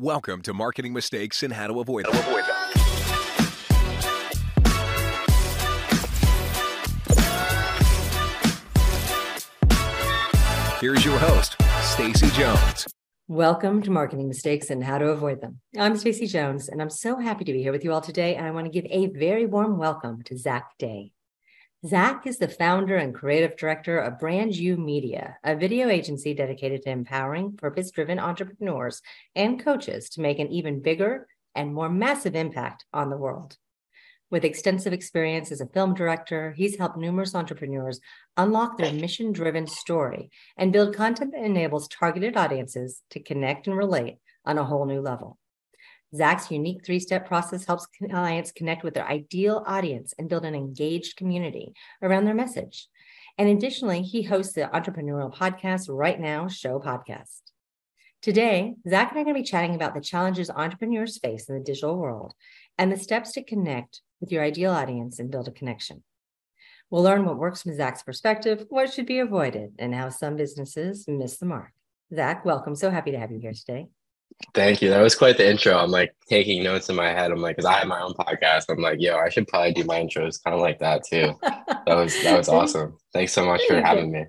Welcome to Marketing Mistakes and How to Avoid Them. Here's your host, Stacy Jones. Welcome to Marketing Mistakes and How to Avoid Them. I'm Stacy Jones, and I'm so happy to be here with you all today, and I want to give a very warm welcome to Zach Day. Zach is the founder and creative director of Brand You Media, a video agency dedicated to empowering purpose-driven entrepreneurs and coaches to make an even bigger and more massive impact on the world. With extensive experience as a film director, he's helped numerous entrepreneurs unlock their mission-driven story and build content that enables targeted audiences to connect and relate on a whole new level. Zach's unique three-step process helps clients connect with their ideal audience and build an engaged community around their message. And additionally, he hosts the entrepreneurial podcast, Right Now Show Podcast. Today, Zach and I are going to be chatting about the challenges entrepreneurs face in the digital world and the steps to connect with your ideal audience and build a connection. We'll learn what works from Zach's perspective, what should be avoided, and how some businesses miss the mark. Zach, welcome. So happy to have you here today. Thank you. That was quite the intro. I'm like taking notes in my head. I'm like, because I have my own podcast. I'm like, yo, I should probably do my intros kind of like that too. That was awesome. Thanks so much for having me.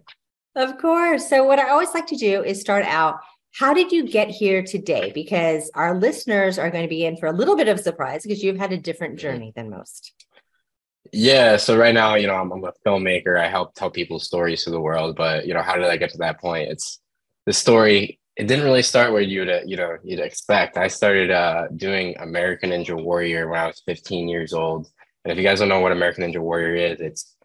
Of course. So what I always like to do is start out, how did you get here today? Because our listeners are going to be in for a little bit of surprise because you've had a different journey than most. Yeah. So right now, you know, I'm a filmmaker. I help tell people's stories to the world. But, you know, how did I get to that point? It's the story. It didn't really start where you'd expect. I started doing American Ninja Warrior when I was 15 years old. And if you guys don't know what American Ninja Warrior is, it's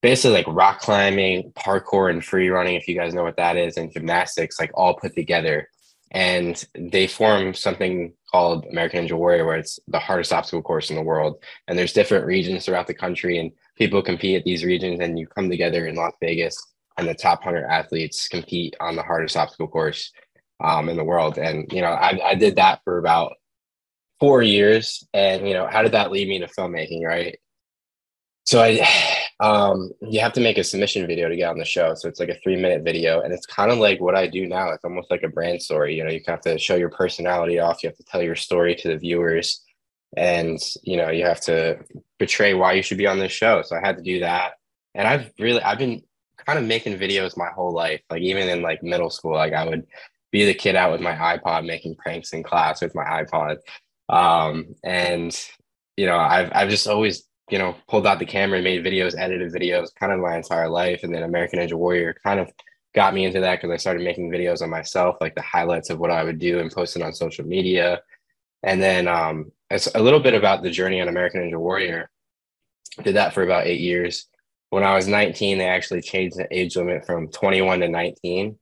basically like rock climbing, parkour, and free running, if you guys know what that is, and gymnastics, like all put together. And they form something called American Ninja Warrior, where it's the hardest obstacle course in the world. And there's different regions throughout the country, and people compete at these regions, and you come together in Las Vegas, and the top 100 athletes compete on the hardest obstacle course in the world. And, you know, I did that for about 4 years. And, you know, how did that lead me to filmmaking, right? So you have to make a submission video to get on the show. So it's like a 3-minute video. And it's kind of like what I do now. It's almost like a brand story. You know, you have to show your personality off. You have to tell your story to the viewers. And, you know, you have to portray why you should be on this show. So I had to do that. And I've been kind of making videos my whole life. Like even in like middle school, like I would be the kid out with my iPod making pranks in class with my iPod. And, you know, I've just always, you know, pulled out the camera and made videos, edited videos kind of my entire life. And then American Ninja Warrior kind of got me into that because I started making videos on myself, like the highlights of what I would do and post it on social media. And then it's a little bit about the journey on American Ninja Warrior. Did that for about 8 years. When I was 19, they actually changed the age limit from 21 to 19.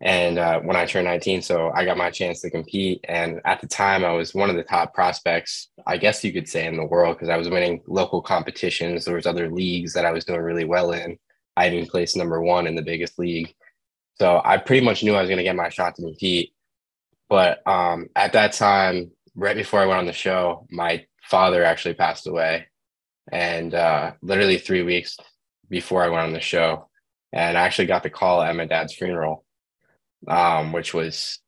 And when I turned 19, so I got my chance to compete. And at the time, I was one of the top prospects, I guess you could say, in the world, because I was winning local competitions. There was other leagues that I was doing really well in. I even placed #1 in the biggest league. So I pretty much knew I was going to get my shot to compete. But at that time, right before I went on the show, my father actually passed away. And literally 3 weeks before I went on the show, and I actually got the call at my dad's funeral. Which was,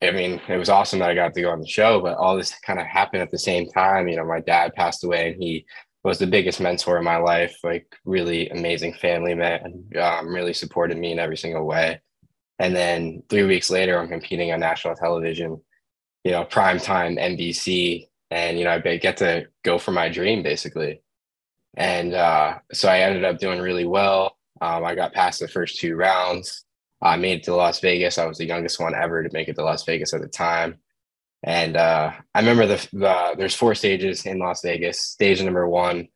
I mean, it was awesome that I got to go on the show, but all this kind of happened at the same time. You know, my dad passed away and he was the biggest mentor in my life, like really amazing family man, really supported me in every single way. And then 3 weeks later, I'm competing on national television, you know, primetime NBC. And, you know, I get to go for my dream basically. And so I ended up doing really well. I got past the first 2 rounds. I made it to Las Vegas. I was the youngest one ever to make it to Las Vegas at the time. And I remember there's 4 stages in Las Vegas. Stage #1,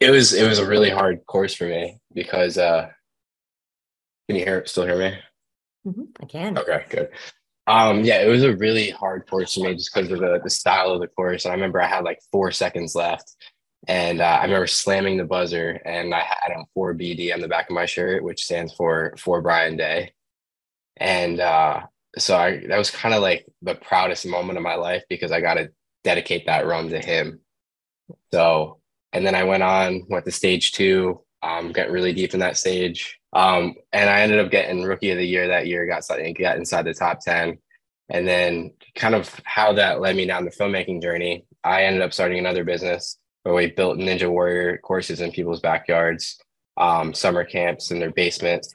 it was a really hard course for me because can you still hear me? Mm-hmm, I can. Okay, good. Yeah, it was a really hard course for me just because of the style of the course. And I remember I had like 4 seconds left. And I remember slamming the buzzer, and I had on 4BD on the back of my shirt, which stands for Brian Day. And so that was kind of like the proudest moment of my life because I got to dedicate that run to him. So, and then I went to stage 2, got really deep in that stage. And I ended up getting Rookie of the Year that year, got inside the top 10. And then kind of how that led me down the filmmaking journey, I ended up starting another business where we built Ninja Warrior courses in people's backyards, summer camps in their basements.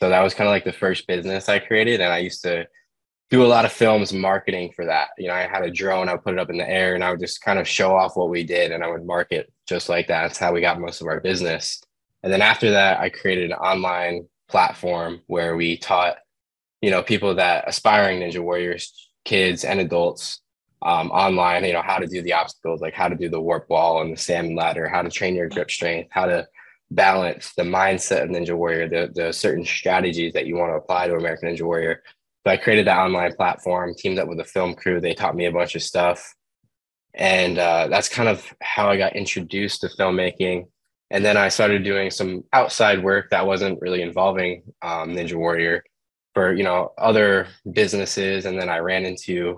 So that was kind of like the first business I created. And I used to do a lot of films marketing for that. You know, I had a drone, I would put it up in the air and I would just kind of show off what we did and I would market just like that. That's how we got most of our business. And then after that, I created an online platform where we taught, you know, people that aspiring Ninja Warriors, kids and adults online, you know, how to do the obstacles, like how to do the warp wall and the salmon ladder, how to train your grip strength, how to balance the mindset of Ninja Warrior, the certain strategies that you want to apply to American Ninja Warrior. So I created that online platform, teamed up with a film crew. They taught me a bunch of stuff. And that's kind of how I got introduced to filmmaking. And then I started doing some outside work that wasn't really involving Ninja Warrior for, you know, other businesses. And then I ran into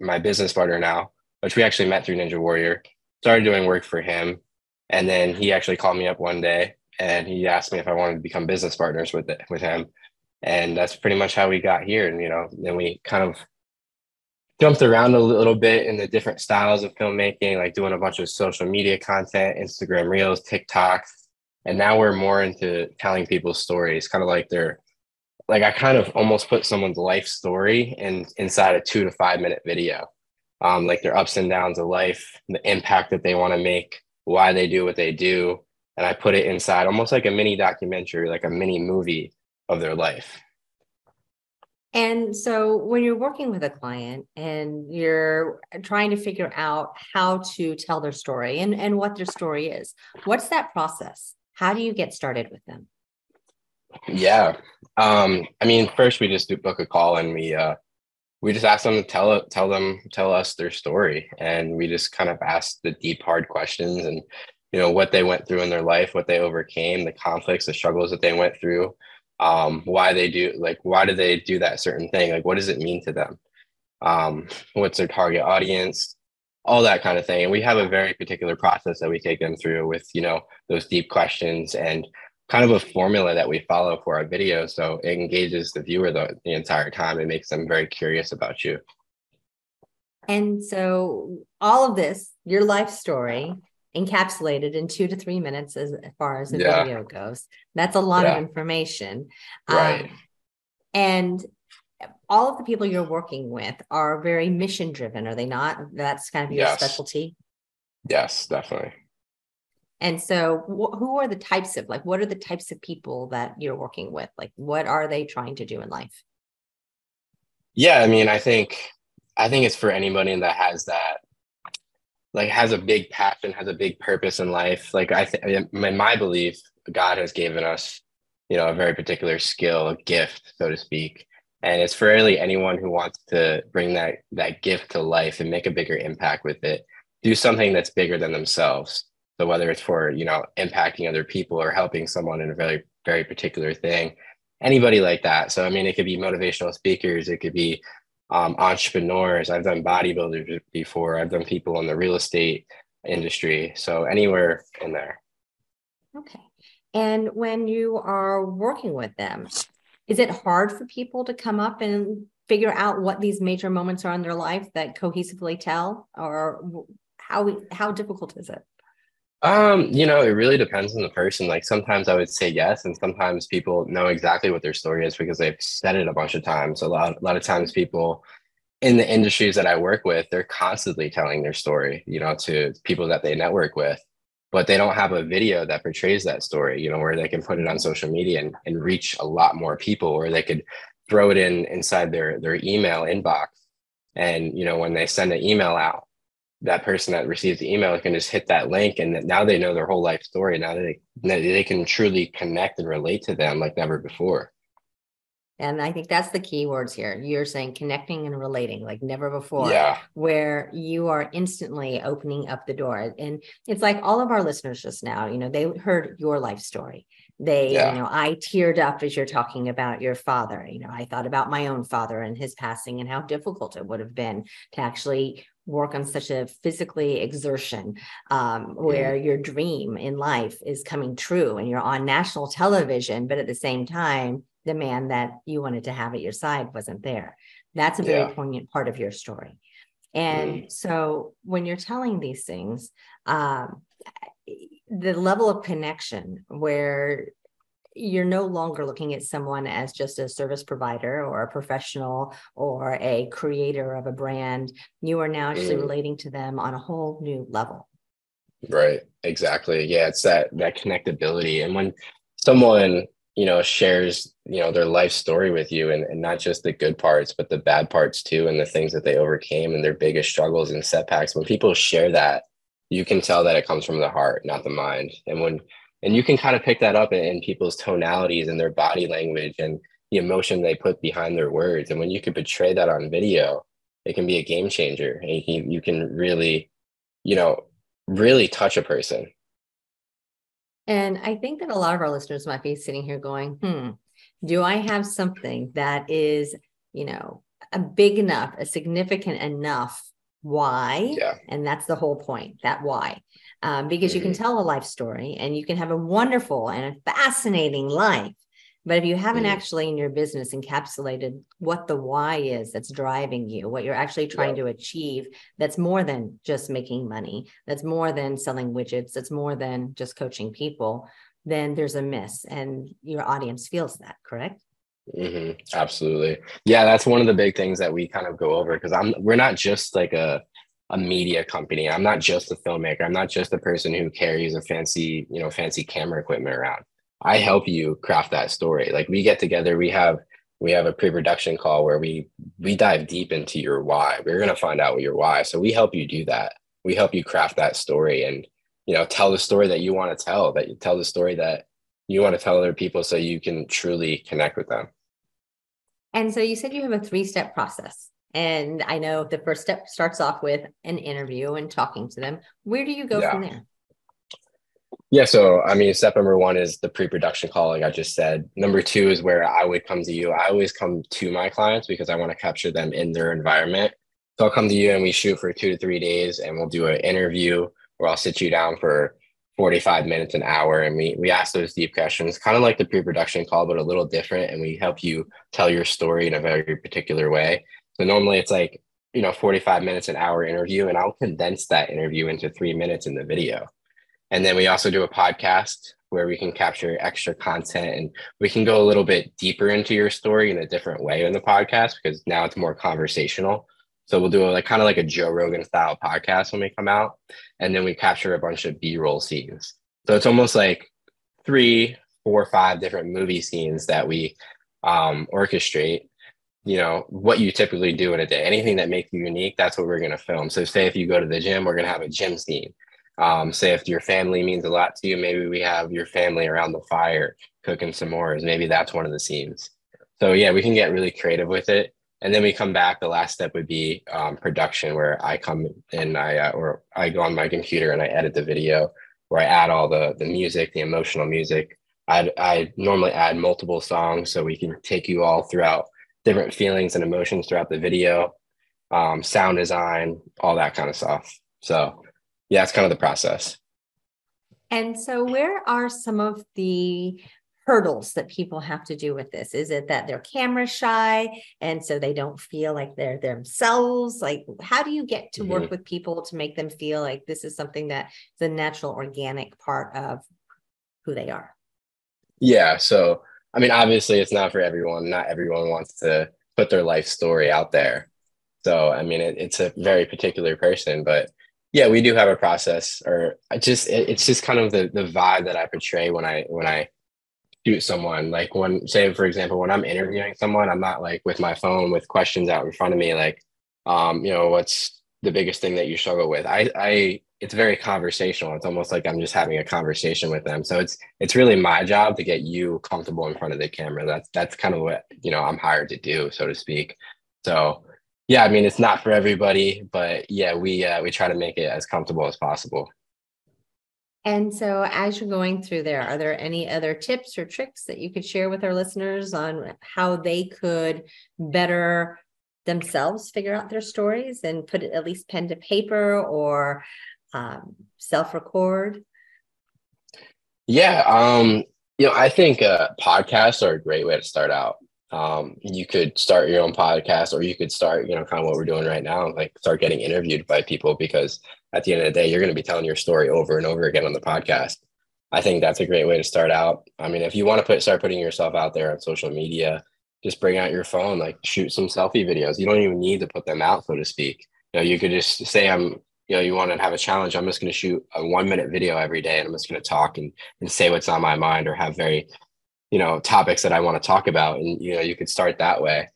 my business partner now, which we actually met through Ninja Warrior, started doing work for him. And then he actually called me up one day and he asked me if I wanted to become business partners with him. And that's pretty much how we got here. And, you know, then we kind of jumped around a little bit in the different styles of filmmaking, like doing a bunch of social media content, Instagram Reels, TikTok. And now we're more into telling people's stories, kind of like I kind of almost put someone's life story inside a 2 to 5 minute video, like their ups and downs of life, the impact that they want to make, why they do what they do. And I put it inside almost like a mini documentary, like a mini movie of their life. And so when you're working with a client and you're trying to figure out how to tell their story and what their story is, what's that process? How do you get started with them? Yeah. I mean, first we just book a call and we just ask them to tell us their story. And we just kind of ask the deep, hard questions and, you know, what they went through in their life, what they overcame, the conflicts, the struggles that they went through. Why do they do that certain thing? Like, what does it mean to them? What's their target audience? All that kind of thing. And we have a very particular process that we take them through with, you know, those deep questions and kind of a formula that we follow for our videos. So it engages the viewer the entire time. It makes them very curious about you. And so all of this, your life story, encapsulated in 2 to 3 minutes as far as the video goes. That's a lot of information. Right. And all of the people you're working with are very mission driven, are they not? That's kind of your specialty. Yes, definitely. And so who are the types of, like, what are the types of people that you're working with? Like, what are they trying to do in life? Yeah, I mean, I think it's for anybody that has that, like, has a big passion, has a big purpose in life. Like, in my belief, God has given us, you know, a very particular skill, a gift, so to speak. And it's for really anyone who wants to bring that gift to life and make a bigger impact with it, do something that's bigger than themselves. So whether it's for, you know, impacting other people or helping someone in a very, very particular thing, anybody like that. So, I mean, it could be motivational speakers, it could be entrepreneurs. I've done bodybuilders before. I've done people in the real estate industry. So anywhere in there. Okay. And when you are working with them, is it hard for people to come up and figure out what these major moments are in their life that cohesively tell, or how difficult is it? You know, it really depends on the person. Like, sometimes I would say yes, and sometimes people know exactly what their story is because they've said it a bunch of times. A lot of times people in the industries that I work with, they're constantly telling their story, you know, to people that they network with, but they don't have a video that portrays that story, you know, where they can put it on social media and reach a lot more people, or they could throw it inside their email inbox. And, you know, when they send an email out, that person that receives the email can just hit that link, and now they know their whole life story. Now they can truly connect and relate to them like never before. And I think that's the key words here. You're saying connecting and relating like never before, where you are instantly opening up the door. And it's like all of our listeners just now, you know, they heard your life story. You know, I teared up as you're talking about your father. You know, I thought about my own father and his passing and how difficult it would have been to actually work on such a physically exertion where your dream in life is coming true and you're on national television, but at the same time, the man that you wanted to have at your side wasn't there. That's a very poignant part of your story. And so when you're telling these things, the level of connection where you're no longer looking at someone as just a service provider or a professional or a creator of a brand, you are now actually relating to them on a whole new level. Right. Exactly. Yeah. It's that connectability. And when someone, you know, shares, you know, their life story with you and not just the good parts, but the bad parts too, and the things that they overcame and their biggest struggles and setbacks, when people share that, you can tell that it comes from the heart, not the mind. And you can kind of pick that up in people's tonalities and their body language and the emotion they put behind their words. And when you could portray that on video, it can be a game changer. And you can really, you know, really touch a person. And I think that a lot of our listeners might be sitting here going, do I have something that is, you know, a big enough, a significant enough why? Yeah. And that's the whole point, that why. Because you can tell a life story and you can have a wonderful and a fascinating life. But if you haven't actually in your business encapsulated what the why is that's driving you, what you're actually trying to achieve, that's more than just making money, that's more than selling widgets, that's more than just coaching people, then there's a miss. And your audience feels that, correct? Absolutely. Yeah, that's one of the big things that we kind of go over, because we're not just like a media company. I'm not just a filmmaker. I'm not just a person who carries a fancy camera equipment around. I help you craft that story. Like, we get together, we have a pre-production call where we dive deep into your why. We're going to find out what your why. So we help you do that. We help you craft that story and, you know, tell the story that you want to tell, that you tell the story that you want to tell other people so you can truly connect with them. And so you said you have a 3-step process. And I know the first step starts off with an interview and talking to them. Where do you go from there? Yeah. So, I mean, step number 1 is the pre-production call, like I just said. Number 2 is where I would come to you. I always come to my clients because I want to capture them in their environment. So I'll come to you and we shoot for 2 to 3 days and we'll do an interview where I'll sit you down for 45 minutes, an hour. And we ask those deep questions, kind of like the pre-production call, but a little different. And we help you tell your story in a very particular way. So normally it's like, you know, 45 minutes, an hour interview, and I'll condense that interview into 3 minutes in the video. And then we also do a podcast where we can capture extra content and we can go a little bit deeper into your story in a different way in the podcast, because now it's more conversational. So we'll do kind of like a Joe Rogan style podcast when we come out, and then we capture a bunch of B-roll scenes. So it's almost like 3, 4, 5 different movie scenes that we orchestrate. You know, what you typically do in a day, anything that makes you unique, that's what we're going to film. So say if you go to the gym, we're going to have a gym scene. Say if your family means a lot to you, maybe we have your family around the fire cooking s'mores. Maybe that's one of the scenes. So yeah, we can get really creative with it. And then we come back. The last step would be production, where I come and I go on my computer and I edit the video, where I add all the music, the emotional music. I normally add multiple songs so we can take you all throughout different feelings and emotions throughout the video, sound design, all that kind of stuff. So yeah, it's kind of the process. And so where are some of the hurdles that people have to do with this? Is it that they're camera shy and so they don't feel like they're themselves? Like, how do you get to work with people to make them feel like this is something that's the natural, organic part of who they are? Yeah. So, I mean, obviously it's not for everyone. Not everyone wants to put their life story out there. So, I mean, it's a very particular person, but yeah, we do have a process, or it's just kind of the vibe that I portray when I shoot someone. Like, when, say for example, when I'm interviewing someone, I'm not like with my phone with questions out in front of me, like, you know, what's the biggest thing that you struggle with? It's very conversational. It's almost like I'm just having a conversation with them. So it's really my job to get you comfortable in front of the camera. That's kind of what, you know, I'm hired to do, so to speak. So yeah, I mean, it's not for everybody, but yeah, we try to make it as comfortable as possible. And so as you're going through there, are there any other tips or tricks that you could share with our listeners on how they could better themselves figure out their stories and put it at least pen to paper or self-record? Yeah. You know, I think podcasts are a great way to start out. You could start your own podcast, or you could start, you know, kind of what we're doing right now, like start getting interviewed by people, because at the end of the day, you're going to be telling your story over and over again on the podcast. I think that's a great way to start out. I mean, if you want to start putting yourself out there on social media, just bring out your phone, like shoot some selfie videos. You don't even need to put them out, so to speak. You know, you could just say, you want to have a challenge. I'm just going to shoot a 1-minute video every day, and I'm just going to talk and say what's on my mind, or have very, topics that I want to talk about. And, you could start that way.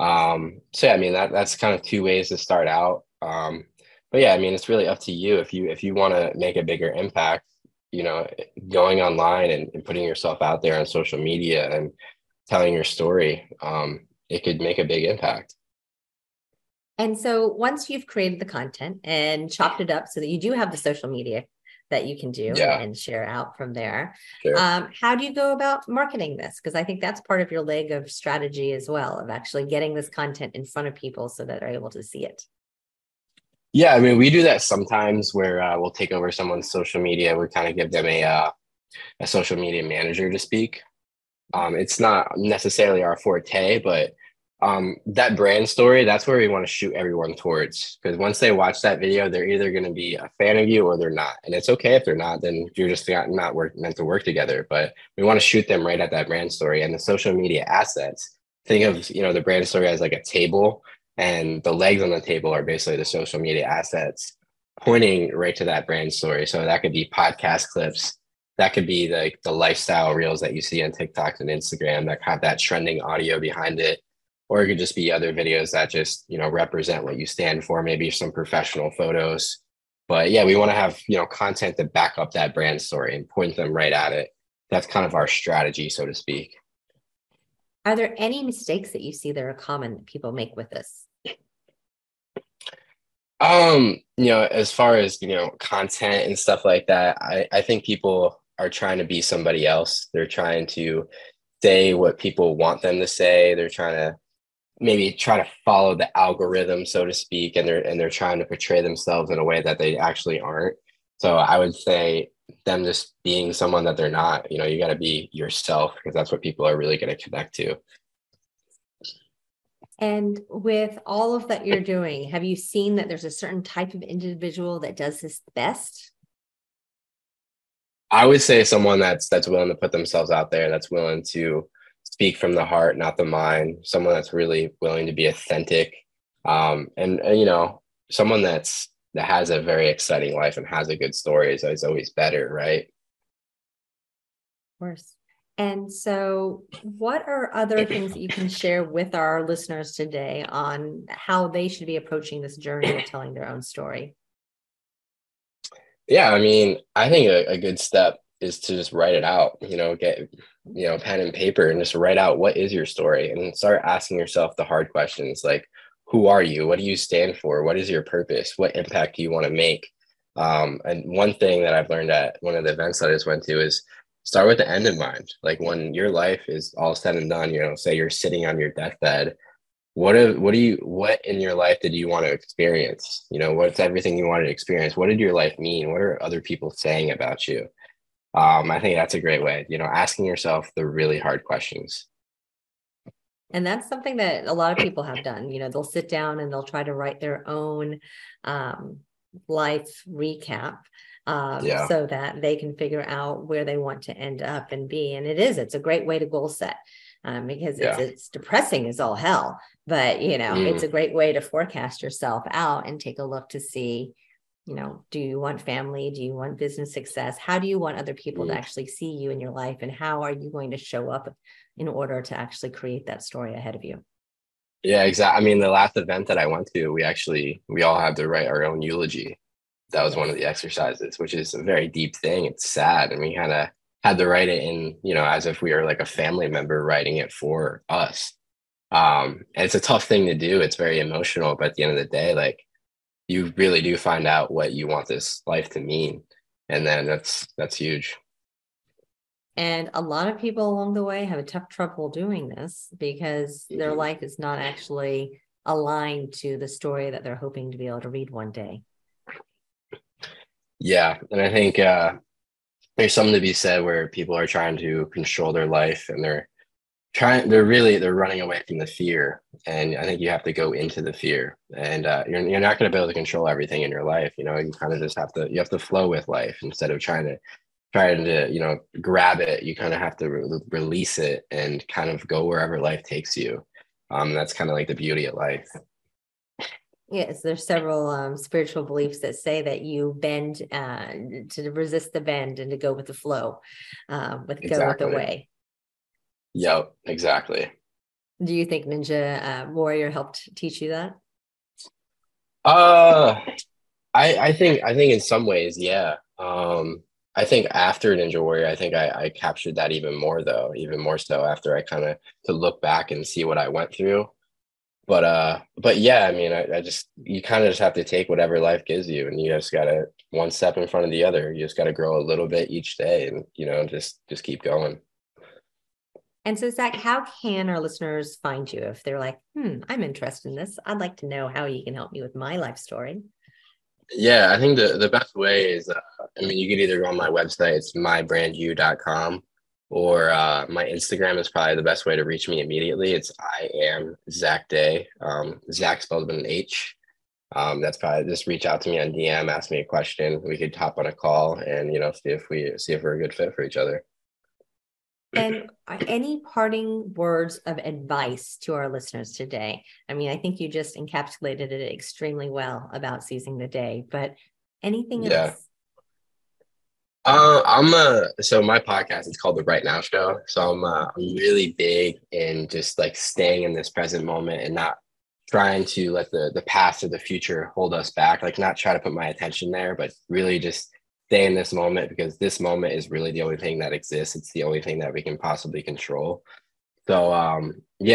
So yeah, I mean, that's kind of two ways to start out. But yeah, I mean, it's really up to you. If you want to make a bigger impact, going online and putting yourself out there on social media and telling your story, it could make a big impact. And so once you've created the content and chopped it up so that you do have the social media that you can do and share out from there, how do you go about marketing this? Because I think that's part of your leg of strategy as well, of actually getting this content in front of people so that they're able to see it. Yeah, I mean, we do that sometimes where we'll take over someone's social media. We kind of give them a social media manager to speak. It's not necessarily our forte, but that brand story, that's where we want to shoot everyone towards, because once they watch that video, they're either going to be a fan of you or they're not. And it's okay if they're not, then you're just not meant to work together. But we want to shoot them right at that brand story. And the social media assets, think of, the brand story as like a table, and the legs on the table are basically the social media assets pointing right to that brand story. So that could be podcast clips. That could be like the lifestyle reels that you see on TikTok and Instagram that have that trending audio behind it. Or it could just be other videos that just, represent what you stand for, maybe some professional photos. But yeah, we want to have, content to back up that brand story and point them right at it. That's kind of our strategy, so to speak. Are there any mistakes that you see that are common that people make with this? As far as, content and stuff like that, I think people are trying to be somebody else. They're trying to say what people want them to say. They're trying to maybe follow the algorithm, so to speak. And they're trying to portray themselves in a way that they actually aren't. So I would say them just being someone that they're not, you got to be yourself, because that's what people are really going to connect to. And with all of that you're doing, have you seen that there's a certain type of individual that does this best? I would say someone that's willing to put themselves out there, that's willing to speak from the heart, not the mind, someone that's really willing to be authentic. Someone that has a very exciting life and has a good story is always better, right? Of course. And so what are other things that you can share with our listeners today on how they should be approaching this journey of telling their own story? Yeah, I mean, I think a good step is to just write it out, get, pen and paper and just write out what is your story, and start asking yourself the hard questions like, who are you? What do you stand for? What is your purpose? What impact do you want to make? And one thing that I've learned at one of the events that I just went to is start with the end in mind. Like when your life is all said and done, say you're sitting on your deathbed, what in your life did you want to experience? What's everything you wanted to experience? What did your life mean? What are other people saying about you? I think that's a great way, asking yourself the really hard questions. And that's something that a lot of people have done. They'll sit down and they'll try to write their own life recap so that they can figure out where they want to end up and be. And it's a great way to goal set. Because it's depressing as all hell, but it's a great way to forecast yourself out and take a look to see, do you want family? Do you want business success? How do you want other people to actually see you in your life? And how are you going to show up in order to actually create that story ahead of you? Yeah, exactly. I mean, the last event that I went to, we all had to write our own eulogy. That was one of the exercises, which is a very deep thing. It's sad. And we had to write it in, as if we were like a family member writing it for us. It's a tough thing to do. It's very emotional, but at the end of the day, like you really do find out what you want this life to mean. And then that's huge. And a lot of people along the way have a tough trouble doing this because their life is not actually aligned to the story that they're hoping to be able to read one day. Yeah. And I think, there's something to be said where people are trying to control their life and they're they're running away from the fear. And I think you have to go into the fear, and you're not going to be able to control everything in your life. You know, you kind of just have to flow with life instead of trying to, you know, grab it. You kind of have to release it and kind of go wherever life takes you. That's kind of like the beauty of life. Yes, there's several spiritual beliefs that say that you bend to resist the bend and to go with the flow, go with the way. Yep, exactly. Do you think Ninja Warrior helped teach you that? I think in some ways, yeah. I think after Ninja Warrior, I think I captured that even more so after I kind of to look back and see what I went through. But yeah, I mean, you kind of just have to take whatever life gives you, and you just got to one step in front of the other. You just got to grow a little bit each day, and, you know, just keep going. And so, Zach, how can our listeners find you if they're like, I'm interested in this. I'd like to know how you can help me with my life story. Yeah, I think the best way is, you could either go on my website, it's mybrandyou.com, or my Instagram is probably the best way to reach me immediately. It's I am Zach Day, Zach spelled with an H. That's probably, just reach out to me on DM, ask me a question. We could hop on a call and, you know, see if we're a good fit for each other. And any parting words of advice to our listeners today? I mean, I think you just encapsulated it extremely well about seizing the day, but anything else? So my podcast is called The Right Now Show. So I'm really big in just like staying in this present moment and not trying to let the past or the future hold us back, like not try to put my attention there, but really just stay in this moment, because this moment is really the only thing that exists. It's the only thing that we can possibly control. So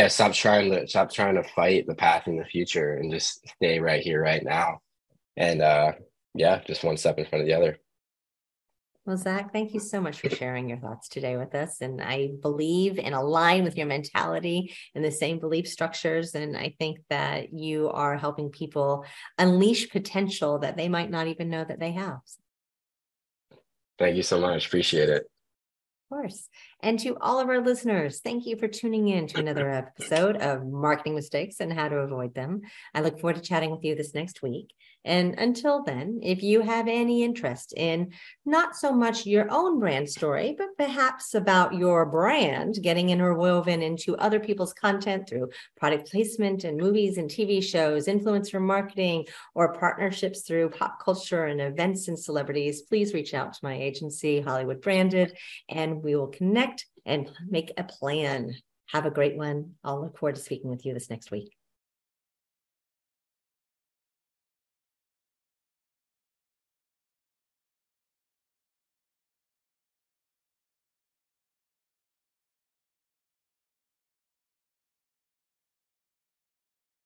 stop trying to fight the path in the future and just stay right here, right now. And just one step in front of the other. Well, Zach, thank you so much for sharing your thoughts today with us. And I believe and align with your mentality and the same belief structures. And I think that you are helping people unleash potential that they might not even know that they have. Thank you so much. Appreciate it. Of course. And to all of our listeners, thank you for tuning in to another episode of Marketing Mistakes and How to Avoid Them. I look forward to chatting with you this next week. And until then, if you have any interest in not so much your own brand story, but perhaps about your brand getting interwoven into other people's content through product placement and movies and TV shows, influencer marketing, or partnerships through pop culture and events and celebrities, please reach out to my agency, Hollywood Branded, and we will connect and make a plan. Have a great one. I'll look forward to speaking with you this next week.